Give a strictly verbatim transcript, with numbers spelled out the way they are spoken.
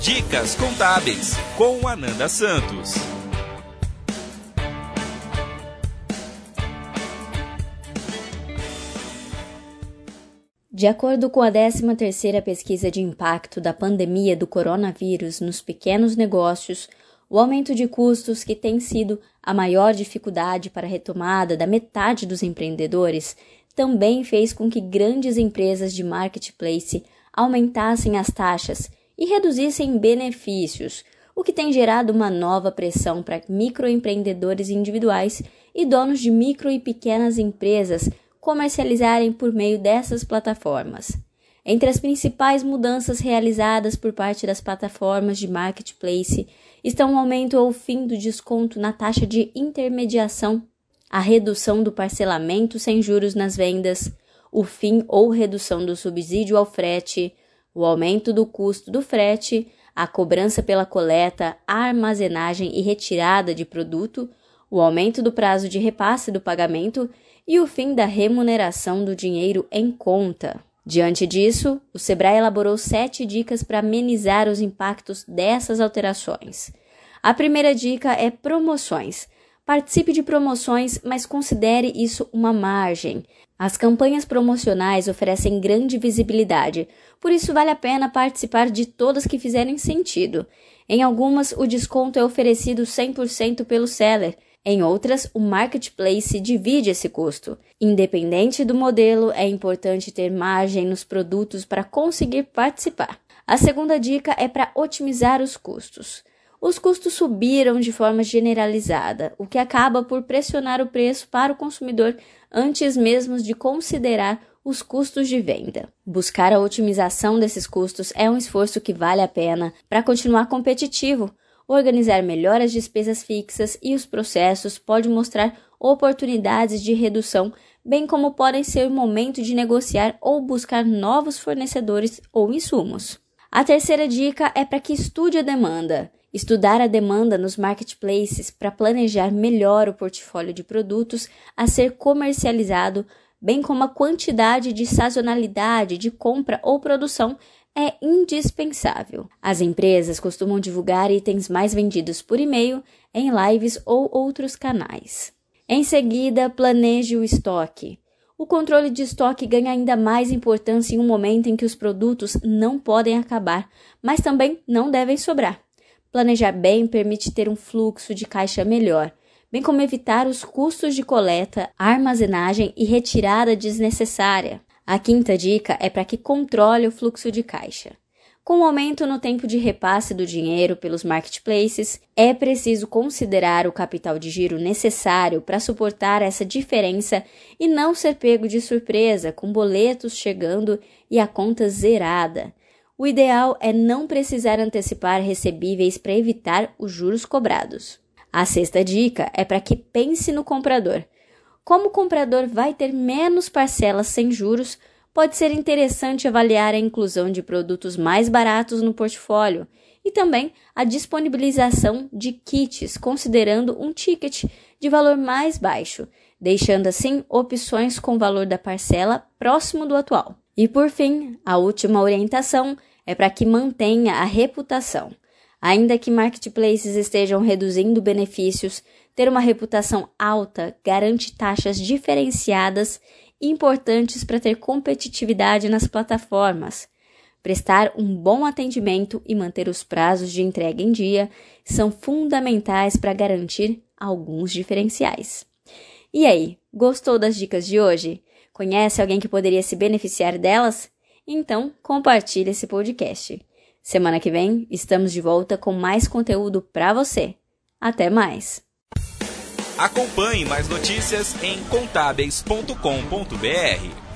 Dicas Contábeis, com a Nanda Santos. De acordo com a décima terceira Pesquisa de Impacto da Pandemia do Coronavírus nos Pequenos Negócios, o aumento de custos, que tem sido a maior dificuldade para a retomada da metade dos empreendedores, também fez com que grandes empresas de marketplace aumentassem as taxas e reduzissem benefícios, o que tem gerado uma nova pressão para microempreendedores individuais e donos de micro e pequenas empresas comercializarem por meio dessas plataformas. Entre as principais mudanças realizadas por parte das plataformas de marketplace estão o aumento ou fim do desconto na taxa de intermediação, a redução do parcelamento sem juros nas vendas, o fim ou redução do subsídio ao frete, o aumento do custo do frete, a cobrança pela coleta, a armazenagem e retirada de produto, o aumento do prazo de repasse do pagamento e o fim da remuneração do dinheiro em conta. Diante disso, o Sebrae elaborou sete dicas para amenizar os impactos dessas alterações. A primeira dica é promoções. Participe de promoções, mas considere isso uma margem. As campanhas promocionais oferecem grande visibilidade, por isso vale a pena participar de todas que fizerem sentido. Em algumas, o desconto é oferecido cem por cento pelo seller. Em outras, o marketplace divide esse custo. Independente do modelo, é importante ter margem nos produtos para conseguir participar. A segunda dica é para otimizar os custos. Os custos subiram de forma generalizada, o que acaba por pressionar o preço para o consumidor antes mesmo de considerar os custos de venda. Buscar a otimização desses custos é um esforço que vale a pena para continuar competitivo. Organizar melhor as despesas fixas e os processos pode mostrar oportunidades de redução, bem como podem ser o momento de negociar ou buscar novos fornecedores ou insumos. A terceira dica é para que estude a demanda. Estudar a demanda nos marketplaces para planejar melhor o portfólio de produtos a ser comercializado, bem como a quantidade de sazonalidade de compra ou produção, é indispensável. As empresas costumam divulgar itens mais vendidos por e-mail, em lives ou outros canais. Em seguida, planeje o estoque. O controle de estoque ganha ainda mais importância em um momento em que os produtos não podem acabar, mas também não devem sobrar. Planejar bem permite ter um fluxo de caixa melhor, bem como evitar os custos de coleta, armazenagem e retirada desnecessária. A quinta dica é para que controle o fluxo de caixa. Com o aumento no tempo de repasse do dinheiro pelos marketplaces, é preciso considerar o capital de giro necessário para suportar essa diferença e não ser pego de surpresa com boletos chegando e a conta zerada. O ideal é não precisar antecipar recebíveis para evitar os juros cobrados. A sexta dica é para que pense no comprador. Como o comprador vai ter menos parcelas sem juros, pode ser interessante avaliar a inclusão de produtos mais baratos no portfólio e também a disponibilização de kits, considerando um ticket de valor mais baixo, deixando assim opções com o valor da parcela próximo do atual. E por fim, a última orientação é para que mantenha a reputação. Ainda que marketplaces estejam reduzindo benefícios, ter uma reputação alta garante taxas diferenciadas importantes para ter competitividade nas plataformas. Prestar um bom atendimento e manter os prazos de entrega em dia são fundamentais para garantir alguns diferenciais. E aí, gostou das dicas de hoje? Conhece alguém que poderia se beneficiar delas? Então, compartilhe esse podcast. Semana que vem, estamos de volta com mais conteúdo para você. Até mais! Acompanhe mais notícias em contábeis ponto com ponto br.